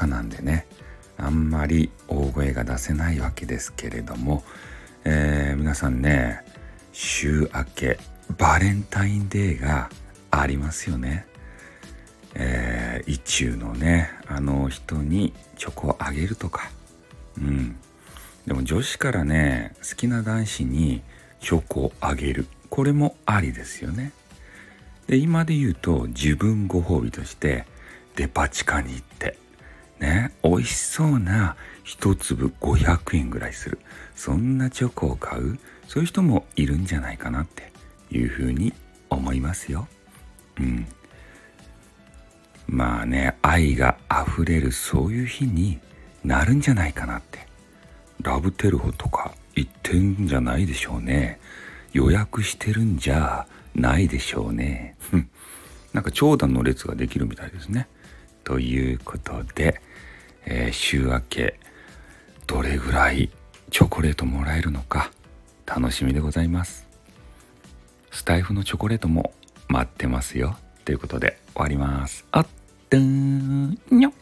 かなんでね、あんまり大声が出せないわけですけれども、皆さんね、週明けバレンタインデーがありますよね。意中のね、あの人にチョコをあげるとか、でも女子からね、好きな男子にチョコをあげる、これもありですよね。で、今で言うと自分ご褒美としてデパ地下に行ってね、美味しそうな一粒500円ぐらいする、そんなチョコを買う、そういう人もいるんじゃないかなっていうふうに思いますよ。まあね、愛があふれるそういう日になるんじゃないかなって、ラブテルホとか行ってんじゃないでしょうね。予約してるんじゃないでしょうね。なんか長蛇の列ができるみたいですね。ということで、週明けどれぐらいチョコレートもらえるのか楽しみでございます。スタイフのチョコレートも待ってますよ。ということで終わります。あったーにょっ。